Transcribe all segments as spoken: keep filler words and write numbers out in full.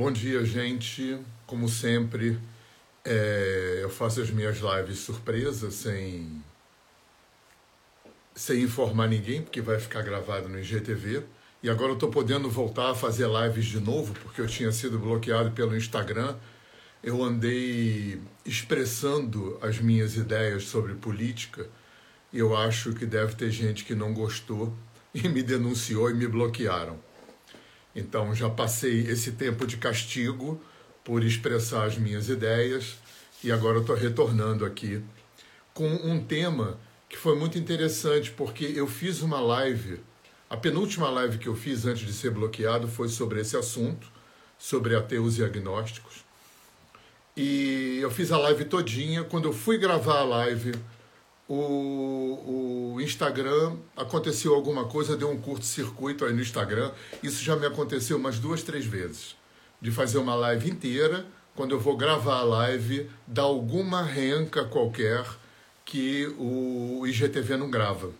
Bom dia, gente. Como sempre, é, eu faço as minhas lives surpresa, sem, sem informar ninguém, porque vai ficar gravado no I G T V. E agora eu estou podendo voltar a fazer lives de novo, porque eu tinha sido bloqueado pelo Instagram. Eu andei expressando as minhas ideias sobre política. E eu acho que deve ter gente que não gostou e me denunciou e me bloquearam. Então, já passei esse tempo de castigo por expressar as minhas ideias e agora estou retornando aqui com um tema que foi muito interessante, porque eu fiz uma live, a penúltima live que eu fiz antes de ser bloqueado foi sobre esse assunto, sobre ateus e agnósticos. E eu fiz a live todinha. Quando eu fui gravar a live, O, o Instagram, aconteceu alguma coisa, deu um curto-circuito aí no Instagram. Isso já me aconteceu umas duas, três vezes. De fazer uma live inteira, quando eu vou gravar a live, dá alguma renca qualquer que o I G T V não grava.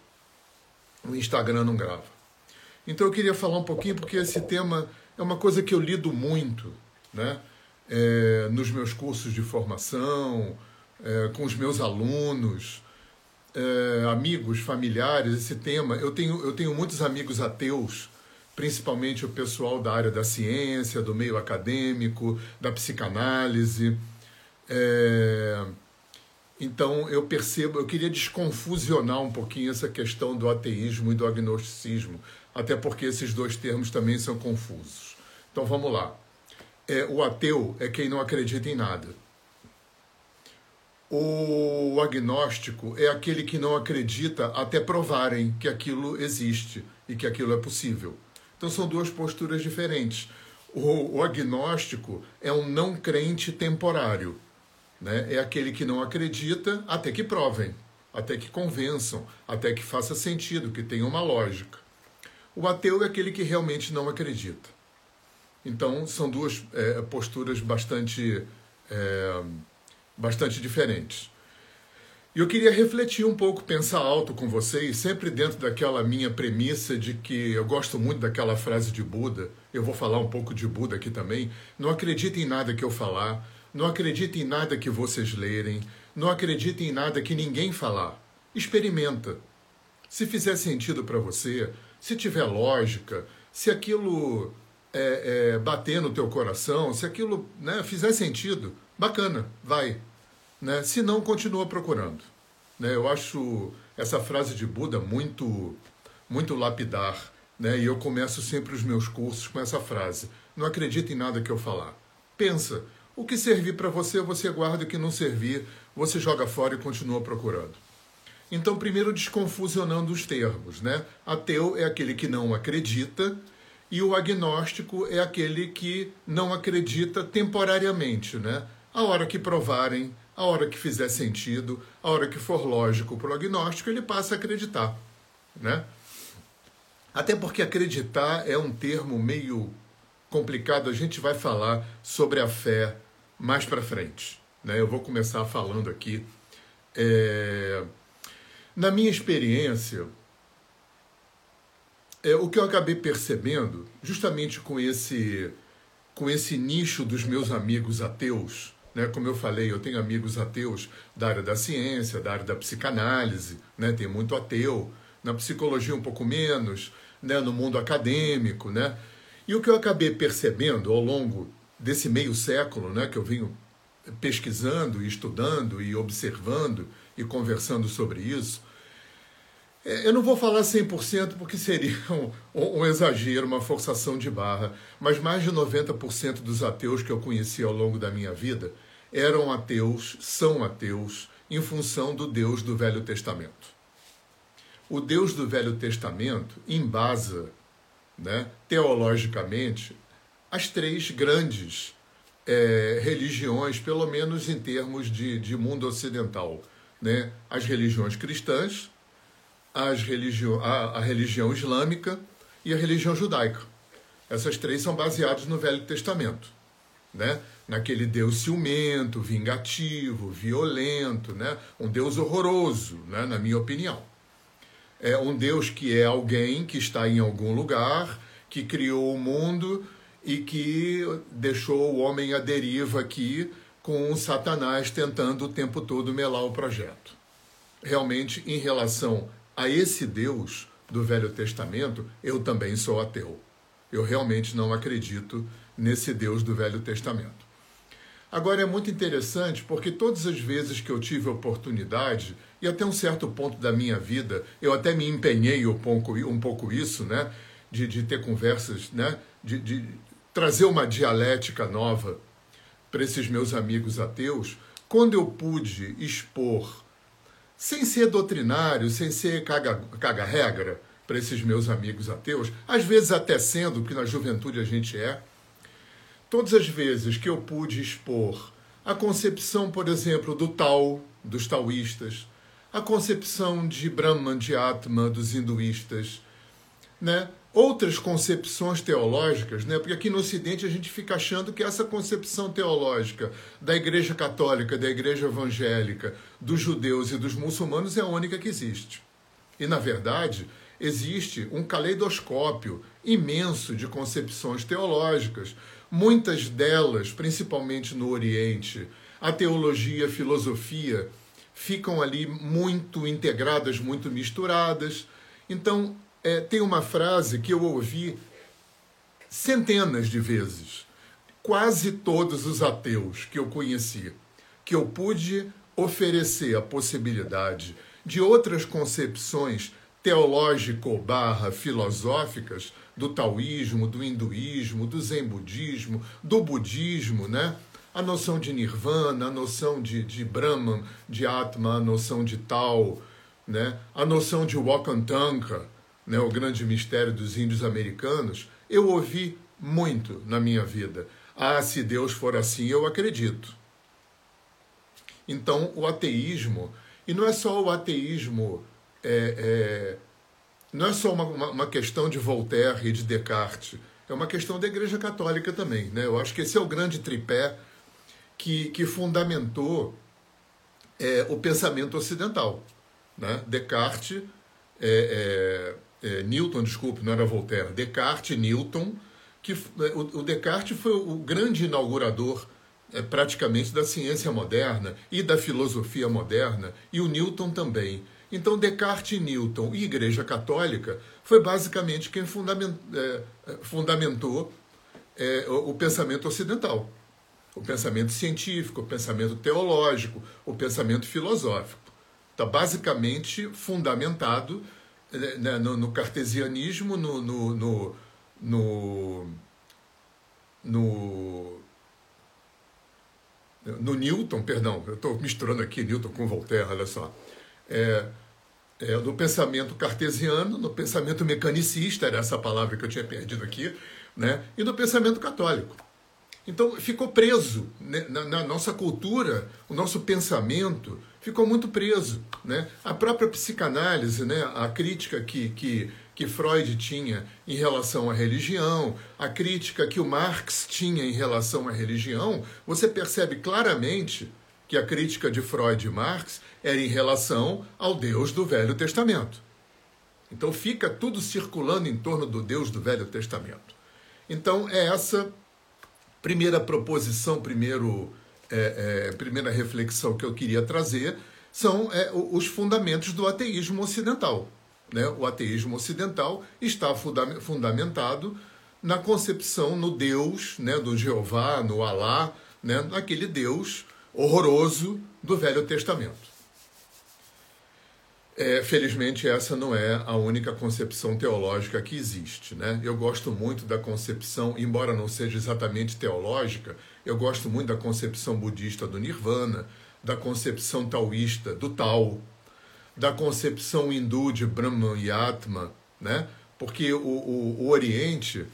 O Instagram não grava. Então eu queria falar um pouquinho, porque esse tema é uma coisa que eu lido muito, né? É, nos meus cursos de formação, é, com os meus alunos... É, amigos, familiares, esse tema. Eu tenho, eu tenho muitos amigos ateus, principalmente o pessoal da área da ciência, do meio acadêmico, da psicanálise. É, então, eu percebo, eu queria desconfusionar um pouquinho essa questão do ateísmo e do agnosticismo, até porque esses dois termos também são confusos. Então, vamos lá. É, o ateu é quem não acredita em nada. O agnóstico é aquele que não acredita até provarem que aquilo existe e que aquilo é possível. Então são duas posturas diferentes. O, o agnóstico é um não crente temporário, né? É aquele que não acredita até que provem, até que convençam, até que faça sentido, que tenha uma lógica. O ateu é aquele que realmente não acredita. Então são duas é, posturas bastante... É, bastante diferentes. E eu queria refletir um pouco, pensar alto com vocês, sempre dentro daquela minha premissa de que eu gosto muito daquela frase de Buda, eu vou falar um pouco de Buda aqui também, não acreditem em nada que eu falar, não acreditem em nada que vocês lerem, não acreditem em nada que ninguém falar. Experimenta. Se fizer sentido para você, se tiver lógica, se aquilo é, é, bater no teu coração, se aquilo, né, fizer sentido, bacana, vai. Né? Se não, continua procurando. Né? Eu acho essa frase de Buda muito, muito lapidar. Né? E eu começo sempre os meus cursos com essa frase. Não acredita em nada que eu falar. Pensa, o que servir para você, você guarda, o que não servir, você joga fora e continua procurando. Então, primeiro, desconfusionando os termos. Né? Ateu é aquele que não acredita, e o agnóstico é aquele que não acredita temporariamente, né? A hora que provarem, a hora que fizer sentido, a hora que for lógico para o agnóstico, ele passa a acreditar, né? Até porque acreditar é um termo meio complicado. A gente vai falar sobre a fé mais para frente, né? Eu vou começar falando aqui. É... Na minha experiência, é, o que eu acabei percebendo, justamente com esse... com esse nicho dos meus amigos ateus, né? Como eu falei, eu tenho amigos ateus da área da ciência, da área da psicanálise, né? Tem muito ateu, na psicologia um pouco menos, né? No mundo acadêmico, né? E o que eu acabei percebendo ao longo desse meio século, né? Que eu venho pesquisando, estudando e observando e conversando sobre isso, eu não vou falar cem por cento porque seria um, um exagero, uma forçação de barra, mas mais de noventa por cento dos ateus que eu conheci ao longo da minha vida eram ateus, são ateus, em função do Deus do Velho Testamento. O Deus do Velho Testamento embasa, né, teologicamente, as três grandes é, religiões, pelo menos em termos de, de mundo ocidental, né? As religiões cristãs, As religio... a, a religião islâmica e a religião judaica. Essas três são baseadas no Velho Testamento, né? Naquele Deus ciumento, vingativo, violento, né? Um Deus horroroso, né? Na minha opinião. É um Deus que é alguém que está em algum lugar, que criou o mundo e que deixou o homem à deriva aqui com Satanás tentando o tempo todo melar o projeto. Realmente, em relação a esse Deus do Velho Testamento, eu também sou ateu. Eu realmente não acredito nesse Deus do Velho Testamento. Agora, é muito interessante porque todas as vezes que eu tive oportunidade, e até um certo ponto da minha vida, eu até me empenhei um pouco, um pouco isso, né? De, de ter conversas, né? de, de trazer uma dialética nova para esses meus amigos ateus, quando eu pude expor, sem ser doutrinário, sem ser caga-regra para esses meus amigos ateus, às vezes até sendo, porque na juventude a gente é, todas as vezes que eu pude expor a concepção, por exemplo, do Tao, dos taoístas, a concepção de Brahman, de Atman, dos hinduístas, né? Outras concepções teológicas, né? Porque aqui no Ocidente a gente fica achando que essa concepção teológica da Igreja Católica, da Igreja Evangélica, dos judeus e dos muçulmanos é a única que existe. E, na verdade, existe um caleidoscópio imenso de concepções teológicas. Muitas delas, principalmente no Oriente, a teologia e a filosofia ficam ali muito integradas, muito misturadas. Então, é, tem uma frase que eu ouvi centenas de vezes, quase todos os ateus que eu conheci, que eu pude oferecer a possibilidade de outras concepções teológico-barra-filosóficas, do taoísmo, do hinduísmo, do zen budismo, do budismo, né? A noção de nirvana, a noção de, de Brahman, de Atma, a noção de Tao, né? A noção de Wakantanka, né? O grande mistério dos índios americanos, eu ouvi muito na minha vida. Ah, se Deus for assim, eu acredito. Então, o ateísmo, e não é só o ateísmo... É, é, Não é só uma, uma, uma questão de Voltaire e de Descartes, é uma questão da Igreja Católica também, né? Eu acho que esse é o grande tripé que, que fundamentou é, o pensamento ocidental, né? Descartes, é, é, é, Newton, desculpe, não era Voltaire, Descartes, Newton, que o, o Descartes foi o grande inaugurador é, praticamente da ciência moderna e da filosofia moderna, e o Newton também. Então, Descartes, Newton e Igreja Católica foi basicamente quem fundamentou, é, fundamentou é, o, o pensamento ocidental, o pensamento científico, o pensamento teológico, o pensamento filosófico. Está basicamente fundamentado né, no, no cartesianismo, no, no, no, no, no, no Newton, perdão, eu estou misturando aqui Newton com Voltaire, olha só. É, é, do pensamento cartesiano, no pensamento mecanicista, era essa palavra que eu tinha perdido aqui, né? E do pensamento católico. Então, ficou preso, né? na, na nossa cultura, o nosso pensamento ficou muito preso, né? A própria psicanálise, né? A crítica que, que, que Freud tinha em relação à religião, a crítica que o Marx tinha em relação à religião, você percebe claramente que a crítica de Freud e Marx era em relação ao Deus do Velho Testamento. Então fica tudo circulando em torno do Deus do Velho Testamento. Então é essa primeira proposição, primeiro, é, é, primeira reflexão que eu queria trazer, são é, os fundamentos do ateísmo ocidental, né? O ateísmo ocidental está fundamentado na concepção no Deus, né? Do Jeová, no Alá, né? Naquele Deus horroroso do Velho Testamento. É, felizmente, essa não é a única concepção teológica que existe, né? Eu gosto muito da concepção, embora não seja exatamente teológica, eu gosto muito da concepção budista do Nirvana, da concepção taoísta do Tao, da concepção hindu de Brahman e Atma, né? Porque o, o, o Oriente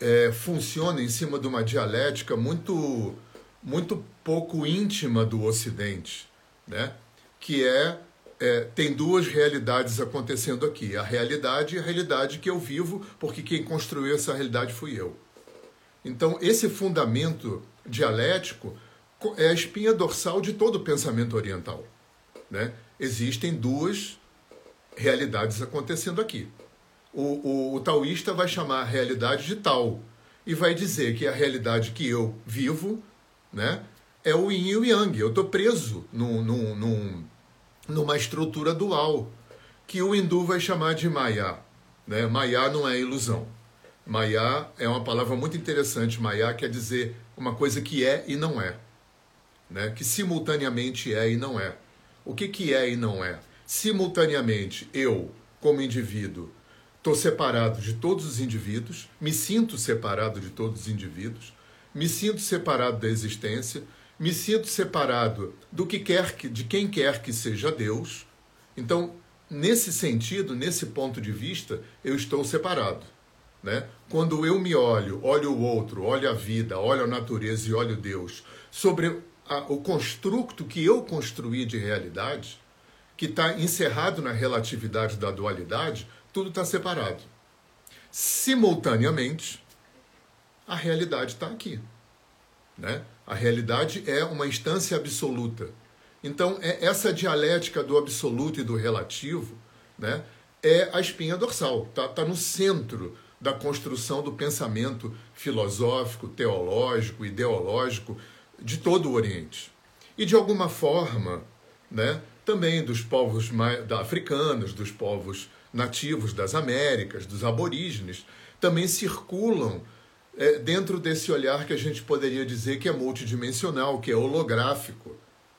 é, funciona em cima de uma dialética muito... muito pouco íntima do Ocidente, né? Que é, é, tem duas realidades acontecendo aqui, a realidade e a realidade que eu vivo, porque quem construiu essa realidade fui eu. Então, esse fundamento dialético é a espinha dorsal de todo o pensamento oriental, né? Existem duas realidades acontecendo aqui. O, o, o taoísta vai chamar a realidade de Tao, e vai dizer que a realidade que eu vivo, né, é o Yin e o Yang. Eu estou preso num, num, num, numa estrutura dual, que o hindu vai chamar de Maya. Né? Maya não é ilusão. Maya é uma palavra muito interessante. Maya quer dizer uma coisa que é e não é. Né? Que simultaneamente é e não é. O que, que é e não é? Simultaneamente, eu, como indivíduo, estou separado de todos os indivíduos, me sinto separado de todos os indivíduos, me sinto separado da existência, me sinto separado do que quer que, de quem quer que seja Deus. Então, nesse sentido, nesse ponto de vista, eu estou separado. Né? Quando eu me olho, olho o outro, olho a vida, olho a natureza e olho Deus, sobre a, o construto que eu construí de realidade, que está encerrado na relatividade da dualidade, tudo está separado. Simultaneamente, a realidade está aqui. Né? A realidade é uma instância absoluta. Então, é essa dialética do absoluto e do relativo, né, é a espinha dorsal. Está tá no centro da construção do pensamento filosófico, teológico, ideológico de todo o Oriente. E, de alguma forma, né, também dos povos africanos, dos povos nativos das Américas, dos aborígenes, também circulam é, dentro desse olhar que a gente poderia dizer que é multidimensional, que é holográfico.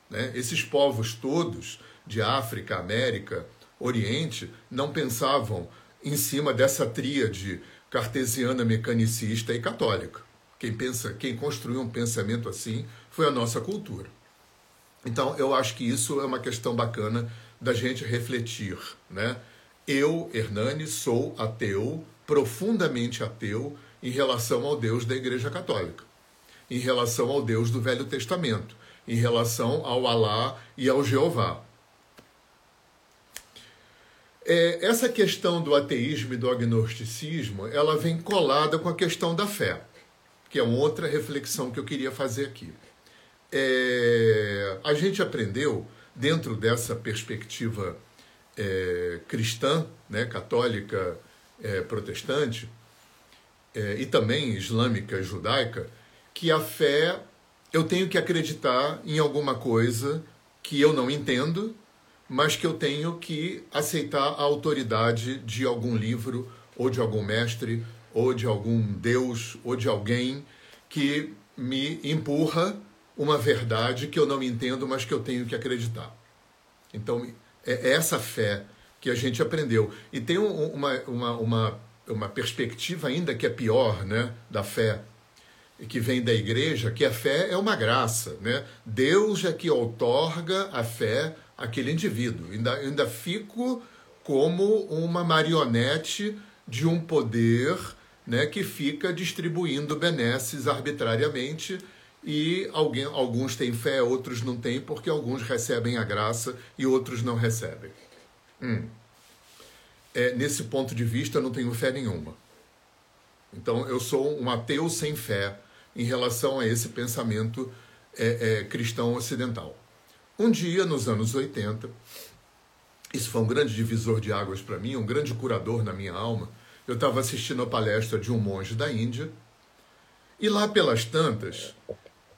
Né? Esses povos todos de África, América, Oriente, não pensavam em cima dessa tríade cartesiana, mecanicista e católica. Quem, pensa, quem construiu um pensamento assim foi a nossa cultura. Então, eu acho que isso é uma questão bacana da gente refletir. Né? Eu, Hernani, sou ateu, profundamente ateu, em relação ao Deus da Igreja Católica, em relação ao Deus do Velho Testamento, em relação ao Alá e ao Jeová. É, essa questão do ateísmo e do agnosticismo, ela vem colada com a questão da fé, que é uma outra reflexão que eu queria fazer aqui. É, a gente aprendeu, dentro dessa perspectiva é, cristã, né, católica, é, protestante, é, e também islâmica e judaica, que a fé... eu tenho que acreditar em alguma coisa que eu não entendo, mas que eu tenho que aceitar a autoridade de algum livro, ou de algum mestre, ou de algum Deus, ou de alguém que me empurra uma verdade que eu não entendo, mas que eu tenho que acreditar. Então, é essa fé que a gente aprendeu. E tem uma, uma, uma, uma perspectiva ainda que é pior, né, da fé, que vem da igreja, que a fé é uma graça, né? Deus é que outorga a fé àquele indivíduo. Ainda, ainda fico como uma marionete de um poder, né, que fica distribuindo benesses arbitrariamente, e alguém, alguns têm fé, outros não têm, porque alguns recebem a graça e outros não recebem. Hum. É, nesse ponto de vista, eu não tenho fé nenhuma. Então, eu sou um ateu sem fé em relação a esse pensamento é, é, cristão ocidental. Um dia, nos anos oitenta, isso foi um grande divisor de águas para mim, um grande curador na minha alma. Eu estava assistindo a palestra de um monge da Índia, e lá pelas tantas,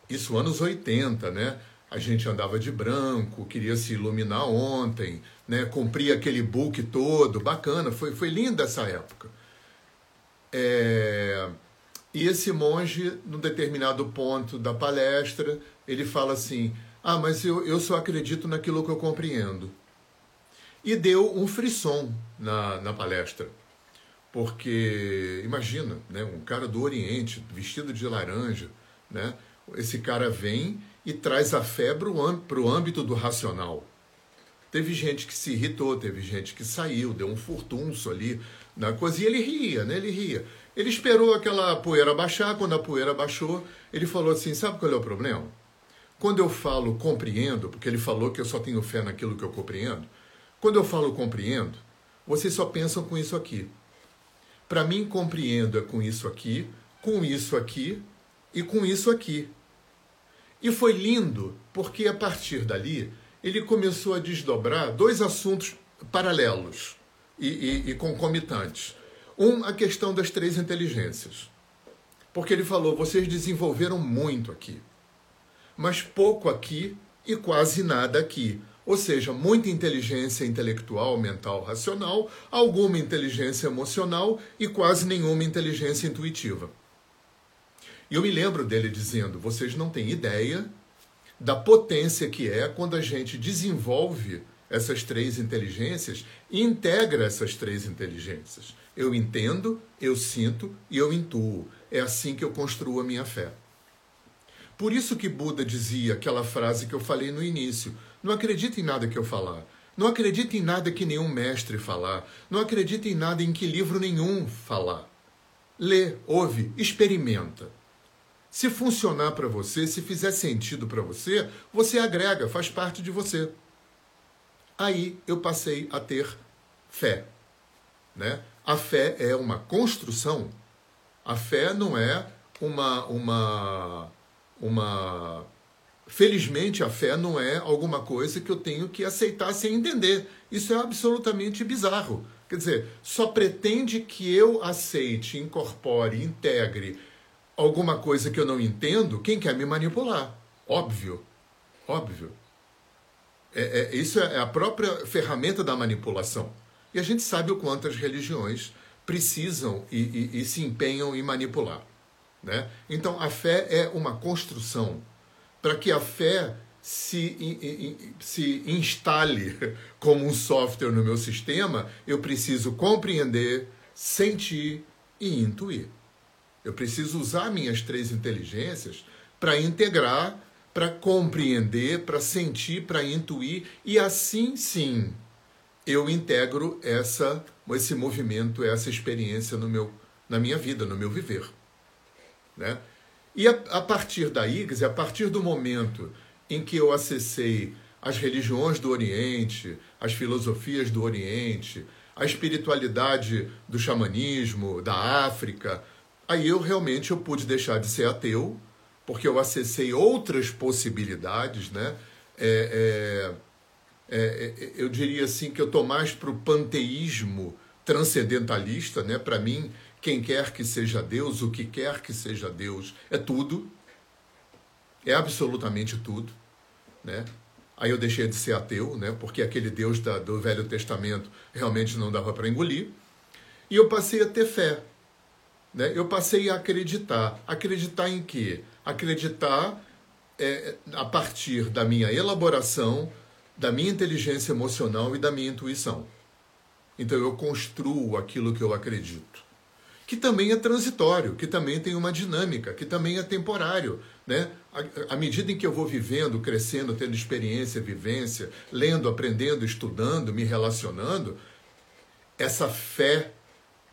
isso anos oitenta, né? A gente andava de branco, queria se iluminar ontem, né? Cumpria aquele book todo, bacana, foi, foi linda essa época. É... E esse monge, num determinado ponto da palestra, ele fala assim: ah, mas eu, eu só acredito naquilo que eu compreendo. E deu um frisson na, na palestra. Porque, imagina, né, um cara do Oriente, vestido de laranja, né, esse cara vem e traz a fé para o âmbito do racional. Teve gente que se irritou, teve gente que saiu, deu um furtunço ali na coisa, e ele ria, né? Ele ria. Ele esperou aquela poeira baixar, quando a poeira baixou, ele falou assim: sabe qual é o problema? Quando eu falo compreendo, porque ele falou que eu só tenho fé naquilo que eu compreendo, quando eu falo compreendo, vocês só pensam com isso aqui. Para mim, compreendo é com isso aqui, com isso aqui e com isso aqui. E foi lindo, porque a partir dali ele começou a desdobrar dois assuntos paralelos e, e, e concomitantes. Um, a questão das três inteligências. Porque ele falou, vocês desenvolveram muito aqui, mas pouco aqui e quase nada aqui. Ou seja, muita inteligência intelectual, mental, racional, alguma inteligência emocional e quase nenhuma inteligência intuitiva. E eu me lembro dele dizendo, vocês não têm ideia da potência que é quando a gente desenvolve essas três inteligências e integra essas três inteligências. Eu entendo, eu sinto e eu intuo. É assim que eu construo a minha fé. Por isso que Buda dizia aquela frase que eu falei no início. Não acredita em nada que eu falar. Não acredita em nada que nenhum mestre falar. Não acredita em nada em que livro nenhum falar. Lê, ouve, experimenta. Se funcionar para você, se fizer sentido para você, você agrega, faz parte de você. Aí eu passei a ter fé, né? A fé é uma construção. A fé não é uma, uma, uma... Felizmente, a fé não é alguma coisa que eu tenho que aceitar sem entender. Isso é absolutamente bizarro. Quer dizer, só pretende que eu aceite, incorpore, integre alguma coisa que eu não entendo quem quer me manipular. Óbvio, óbvio. É, é, isso é a própria ferramenta da manipulação. E a gente sabe o quanto as religiões precisam e, e, e se empenham em manipular, né? Então, a fé é uma construção para que a fé se, in, in, se instale como um software no meu sistema. Eu preciso compreender, sentir e intuir. Eu preciso usar minhas três inteligências para integrar, para compreender, para sentir, para intuir, e assim sim eu integro essa, esse movimento, essa experiência no meu, na minha vida, no meu viver, né? E a, a partir daí, quer dizer, a partir do momento em que eu acessei as religiões do Oriente, as filosofias do Oriente, a espiritualidade do xamanismo, da África, aí eu realmente eu pude deixar de ser ateu, porque eu acessei outras possibilidades, né? É, é, é, eu diria assim que eu estou mais para o panteísmo transcendentalista, né? Para mim, quem quer que seja Deus, o que quer que seja Deus, é tudo, é absolutamente tudo, né? Aí eu deixei de ser ateu, né? Porque aquele Deus da, do Velho Testamento realmente não dava para engolir, e eu passei a ter fé, né? Eu passei a acreditar. Acreditar em quê? Acreditar é, a partir da minha elaboração, da minha inteligência emocional e da minha intuição. Então eu construo aquilo que eu acredito, que também é transitório, que também tem uma dinâmica, que também é temporário, né? À medida em que eu vou vivendo, crescendo, tendo experiência, vivência, lendo, aprendendo, estudando, me relacionando, essa fé,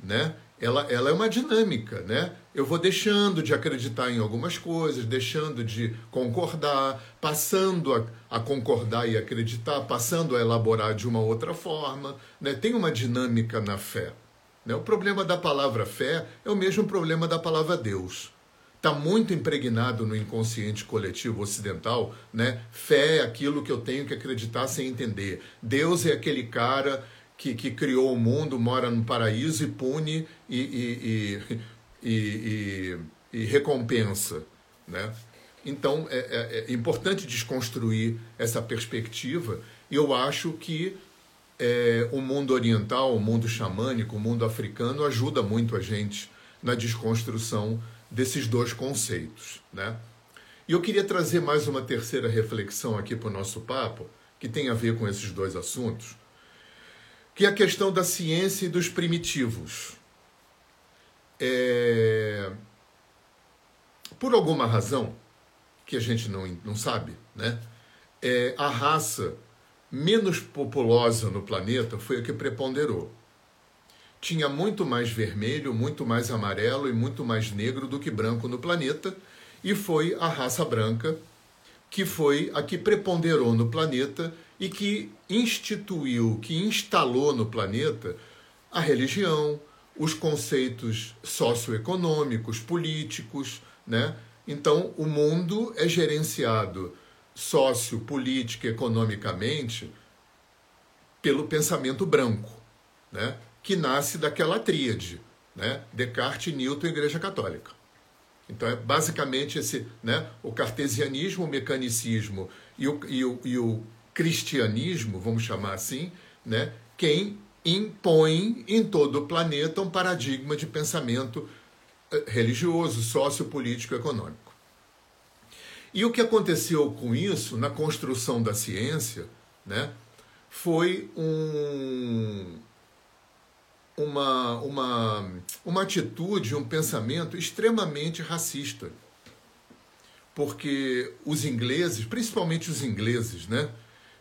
né? Ela, ela é uma dinâmica, né? Eu vou deixando de acreditar em algumas coisas, deixando de concordar, passando a, a concordar e acreditar, passando a elaborar de uma outra forma, né? Tem uma dinâmica na fé, né? O problema da palavra fé é o mesmo problema da palavra Deus. Está muito impregnado no inconsciente coletivo ocidental, né? Fé é aquilo que eu tenho que acreditar sem entender. Deus é aquele cara que, que criou o mundo, mora no paraíso e pune e, e, e, e, e, e recompensa, né? Então, é, é, é importante desconstruir essa perspectiva. Eu acho que é, o mundo oriental, o mundo xamânico, o mundo africano ajuda muito a gente na desconstrução desses dois conceitos, né? E eu queria trazer mais uma terceira reflexão aqui para o nosso papo, que tem a ver com esses dois assuntos, que é a questão da ciência e dos primitivos. É... Por alguma razão, que a gente não, não sabe, né? É, a raça menos populosa no planeta foi a que preponderou. Tinha muito mais vermelho, muito mais amarelo e muito mais negro do que branco no planeta, e foi a raça branca que foi a que preponderou no planeta e que instituiu, que instalou no planeta a religião, os conceitos socioeconômicos, políticos, né? Então, o mundo é gerenciado sociopolítico, economicamente, pelo pensamento branco, né? Que nasce daquela tríade, né? Descartes, Newton e Igreja Católica. Então, é basicamente esse, né, o cartesianismo, o mecanicismo e o, e o, e o cristianismo, vamos chamar assim, né, quem impõe em todo o planeta um paradigma de pensamento religioso, sociopolítico e econômico. E o que aconteceu com isso na construção da ciência, né, foi um, uma, uma, uma atitude, um pensamento extremamente racista. Porque os ingleses, principalmente os ingleses, né,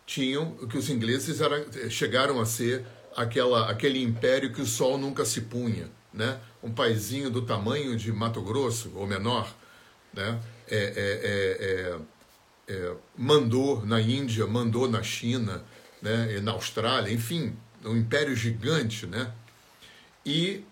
tinham, que os ingleses era, chegaram a ser aquela, aquele império que o sol nunca se punha, né, um paizinho do tamanho de Mato Grosso, ou menor, né, é, é, é, é, é, mandou na Índia, mandou na China, né, na Austrália, enfim, um império gigante, né, e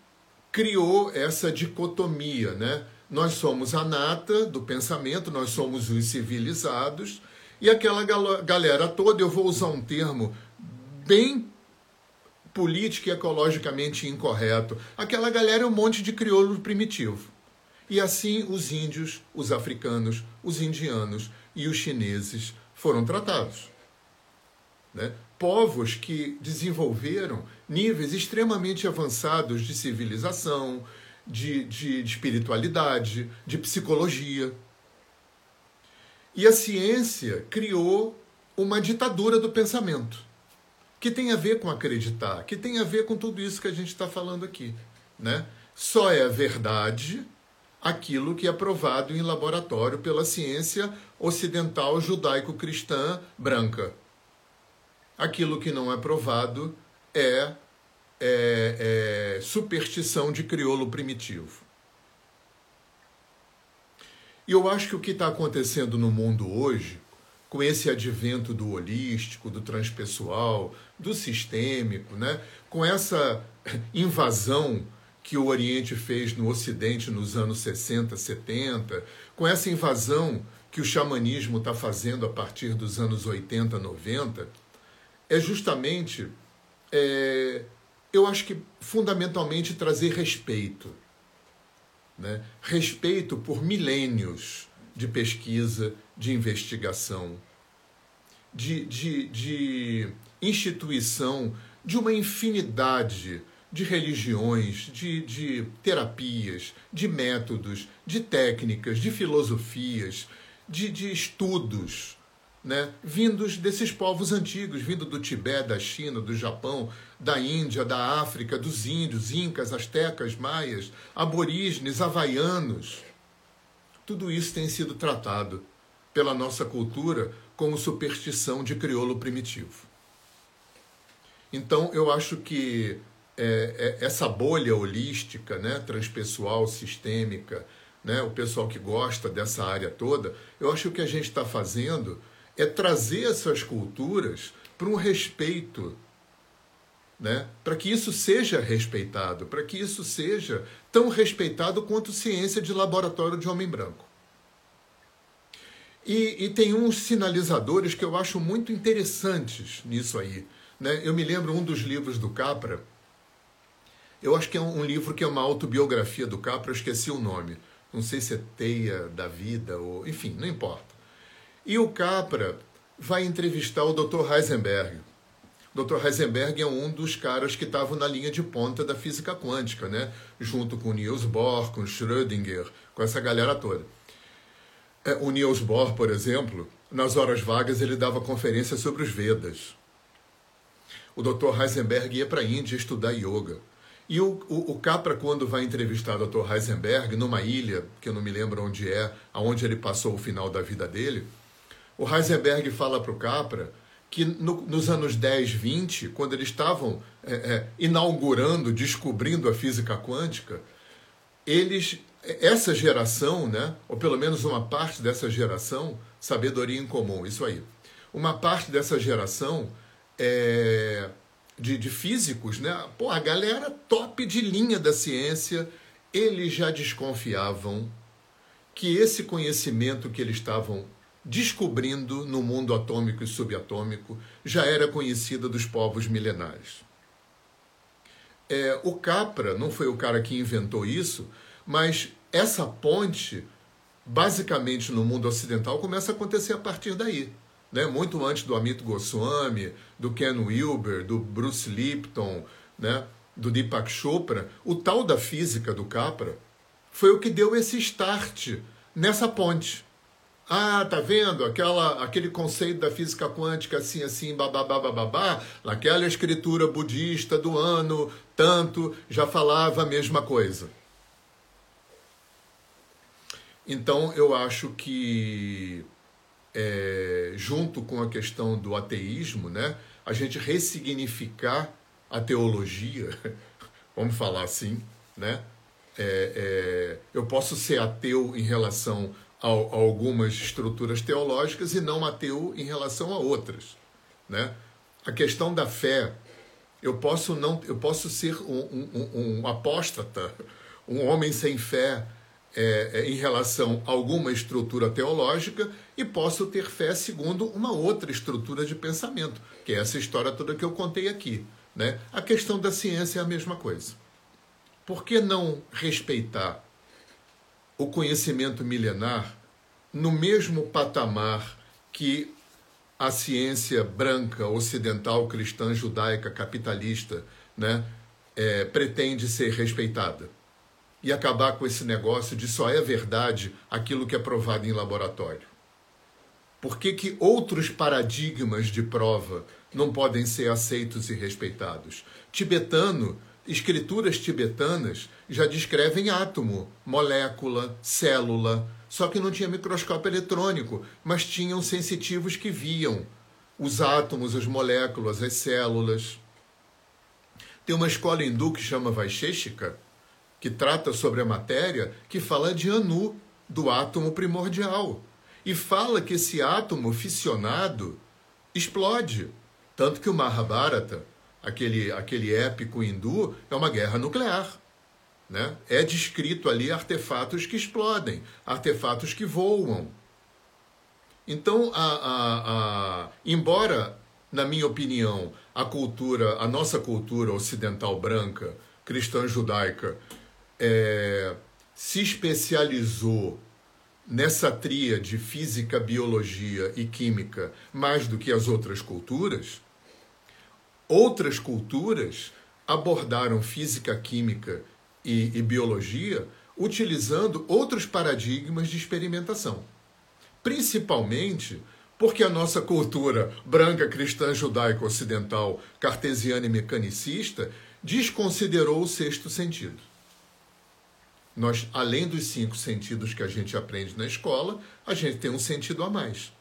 criou essa dicotomia, né, nós somos a nata do pensamento, nós somos os civilizados, e aquela galera toda, eu vou usar um termo bem política e ecologicamente incorreto, aquela galera é um monte de crioulo primitivo. E assim os índios, os africanos, os indianos e os chineses foram tratados. Né? Povos que desenvolveram níveis extremamente avançados de civilização, de, de, de espiritualidade, de psicologia. E a ciência criou uma ditadura do pensamento, que tem a ver com acreditar, que tem a ver com tudo isso que a gente está falando aqui. Né? Só é verdade aquilo que é provado em laboratório pela ciência ocidental judaico-cristã branca. Aquilo que não é provado é, é, é superstição de crioulo primitivo. E eu acho que o que está acontecendo no mundo hoje, com esse advento do holístico, do transpessoal, do sistêmico, né? Com essa invasão que o Oriente fez no Ocidente nos anos sessenta, setenta, com essa invasão que o xamanismo está fazendo a partir dos anos oitenta, noventa, é justamente, é, eu acho que fundamentalmente trazer respeito. Né? Respeito por milênios de pesquisa, de investigação, de, de, de instituição de uma infinidade de religiões, de, de terapias, de métodos, de técnicas, de filosofias, de, de estudos, né? Vindos desses povos antigos, vindo do Tibete, da China, do Japão, da Índia, da África, dos índios, incas, astecas, maias, aborígenes, havaianos. Tudo isso tem sido tratado pela nossa cultura como superstição de crioulo primitivo. Então, eu acho que É, é, essa bolha holística, né, transpessoal, sistêmica, né, o pessoal que gosta dessa área toda, eu acho que o que a gente está fazendo é trazer essas culturas para um respeito, né, para que isso seja respeitado, para que isso seja tão respeitado quanto ciência de laboratório de homem branco. E, e tem uns sinalizadores que eu acho muito interessantes nisso aí. Né? Eu me lembro um dos livros do Capra. Eu acho que é um livro que é uma autobiografia do Capra, eu esqueci o nome. Não sei se é Teia da Vida, ou enfim, não importa. E o Capra vai entrevistar o doutor Heisenberg. O doutor Heisenberg é um dos caras que estavam na linha de ponta da física quântica, né? Junto com o Niels Bohr, com o Schrödinger, com essa galera toda. O Niels Bohr, por exemplo, nas horas vagas ele dava conferência sobre os Vedas. O doutor Heisenberg ia para a Índia estudar yoga. E o, o, o Capra, quando vai entrevistar o doutor Heisenberg, numa ilha, que eu não me lembro onde é, aonde ele passou o final da vida dele, o Heisenberg fala para o Capra que no, nos anos dez, vinte, quando eles estavam é, é, inaugurando, descobrindo a física quântica, eles, essa geração, né, ou pelo menos uma parte dessa geração, sabedoria em comum, isso aí, uma parte dessa geração é... De, de físicos, né? Pô, a galera top de linha da ciência, eles já desconfiavam que esse conhecimento que eles estavam descobrindo no mundo atômico e subatômico já era conhecido dos povos milenares. É, o Capra não foi o cara que inventou isso, Mas essa ponte, basicamente no mundo ocidental, começa a acontecer a partir daí. Né? Muito antes do Amit Goswami, do Ken Wilber, do Bruce Lipton, né? Do Deepak Chopra, o tal da física do Capra foi o que deu esse start nessa ponte. Ah, tá vendo? Aquela, aquele conceito da física quântica, assim, assim, bababá, bababá, naquela escritura budista do ano, tanto, já falava a mesma coisa. Então, eu acho que, é, junto com a questão do ateísmo, né, a gente ressignificar a teologia, vamos falar assim, né? É, é, eu posso ser ateu em relação a, a algumas estruturas teológicas e não ateu em relação a outras, né? A questão da fé, eu posso, não, eu posso ser um, um, um apóstata, um homem sem fé é, é, em relação a alguma estrutura teológica e posso ter fé segundo uma outra estrutura de pensamento, que é essa história toda que eu contei aqui, né? A questão da ciência é a mesma coisa. Por que não respeitar o conhecimento milenar no mesmo patamar que a ciência branca, ocidental, cristã, judaica, capitalista, né, é, pretende ser respeitada? E acabar com esse negócio de só é verdade aquilo que é provado em laboratório. Por que que outros paradigmas de prova não podem ser aceitos e respeitados? Tibetano... Escrituras tibetanas já descrevem átomo, molécula, célula, só que não tinha microscópio eletrônico, mas tinham sensitivos que viam os átomos, as moléculas, as células. Tem uma escola hindu que chama Vaisheshika, que trata sobre a matéria, que fala de Anu, do átomo primordial, e fala que esse átomo fissionado explode, tanto que o Mahabharata, Aquele, aquele épico hindu, é uma guerra nuclear, né? É descrito ali artefatos que explodem, artefatos que voam. Então, a, a, a, embora, na minha opinião, a cultura, a nossa cultura ocidental branca, cristã judaica, é, se especializou nessa tríade física, biologia e química mais do que as outras culturas, outras culturas abordaram física, química e, e biologia utilizando outros paradigmas de experimentação. Principalmente porque a nossa cultura branca, cristã, judaica, ocidental, cartesiana e mecanicista desconsiderou o sexto sentido. Nós, além dos cinco sentidos que a gente aprende na escola, a gente tem um sentido a mais,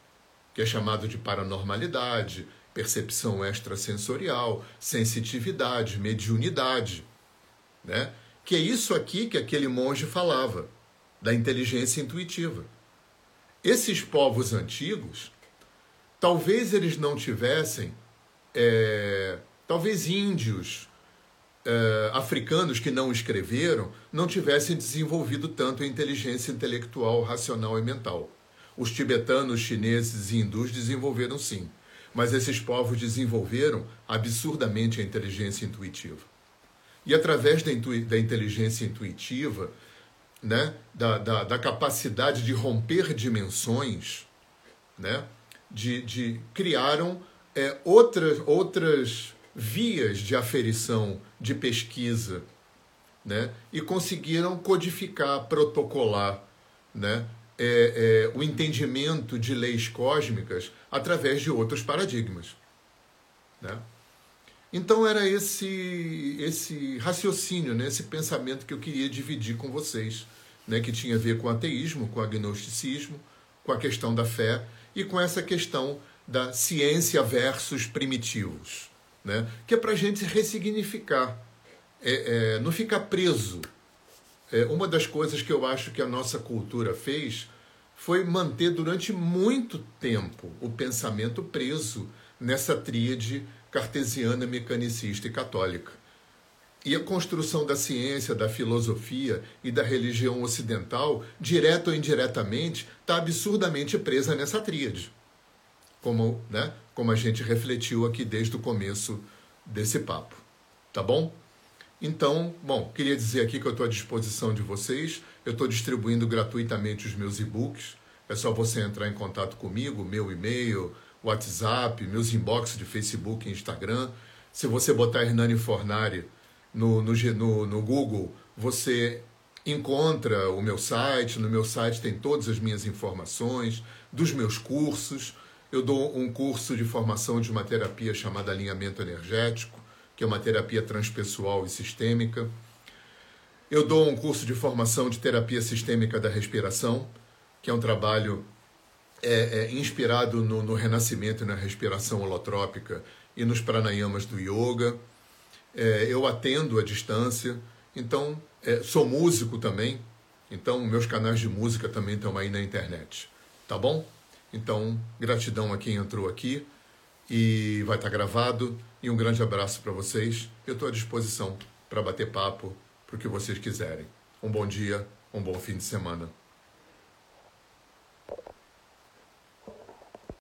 que é chamado de paranormalidade, percepção extrasensorial, sensitividade, mediunidade, né? Que é isso aqui que aquele monge falava, da inteligência intuitiva. Esses povos antigos, talvez eles não tivessem, é, talvez índios, é, africanos que não escreveram, não tivessem desenvolvido tanto a inteligência intelectual, racional e mental. Os tibetanos, chineses e hindus desenvolveram sim. Mas esses povos desenvolveram absurdamente a inteligência intuitiva. E através da, intu- da inteligência intuitiva, né, da, da, da capacidade de romper dimensões, né, de, de criaram é, outras, outras vias de aferição, de pesquisa, né, e conseguiram codificar, protocolar, né, É, é, o entendimento de leis cósmicas através de outros paradigmas, né? Então era esse, esse raciocínio, né? Esse pensamento que eu queria dividir com vocês, né? Que tinha a ver com o ateísmo, com o agnosticismo, com a questão da fé e com essa questão da ciência versus primitivos, né? Que é para a gente ressignificar, é, é, não ficar preso. Uma das coisas que eu acho que a nossa cultura fez foi manter durante muito tempo o pensamento preso nessa tríade cartesiana, mecanicista e católica. E a construção da ciência, da filosofia e da religião ocidental, direta ou indiretamente, está absurdamente presa nessa tríade, como, né, como a gente refletiu aqui desde o começo desse papo. Tá bom? Então, bom, queria dizer aqui que eu estou à disposição de vocês. Eu estou distribuindo gratuitamente os meus e-books. É só você entrar em contato comigo, meu e-mail, WhatsApp, meus inbox de Facebook e Instagram. Se você botar Hernani Fornari no, no, no, no Google, você encontra o meu site. No meu site tem todas as minhas informações, dos meus cursos. Eu dou um curso de formação de uma terapia chamada Alinhamento Energético, que é uma terapia transpessoal e sistêmica. Eu dou um curso de formação de terapia sistêmica da respiração, que é um trabalho é, é, inspirado no, no renascimento e na respiração holotrópica e nos pranayamas do yoga. É, eu atendo à distância, então é, sou músico também, então meus canais de música também estão aí na internet, tá bom? Então, gratidão a quem entrou aqui e vai estar gravado. E um grande abraço para vocês. Eu estou à disposição para bater papo, para o que vocês quiserem. Um bom dia, um bom fim de semana.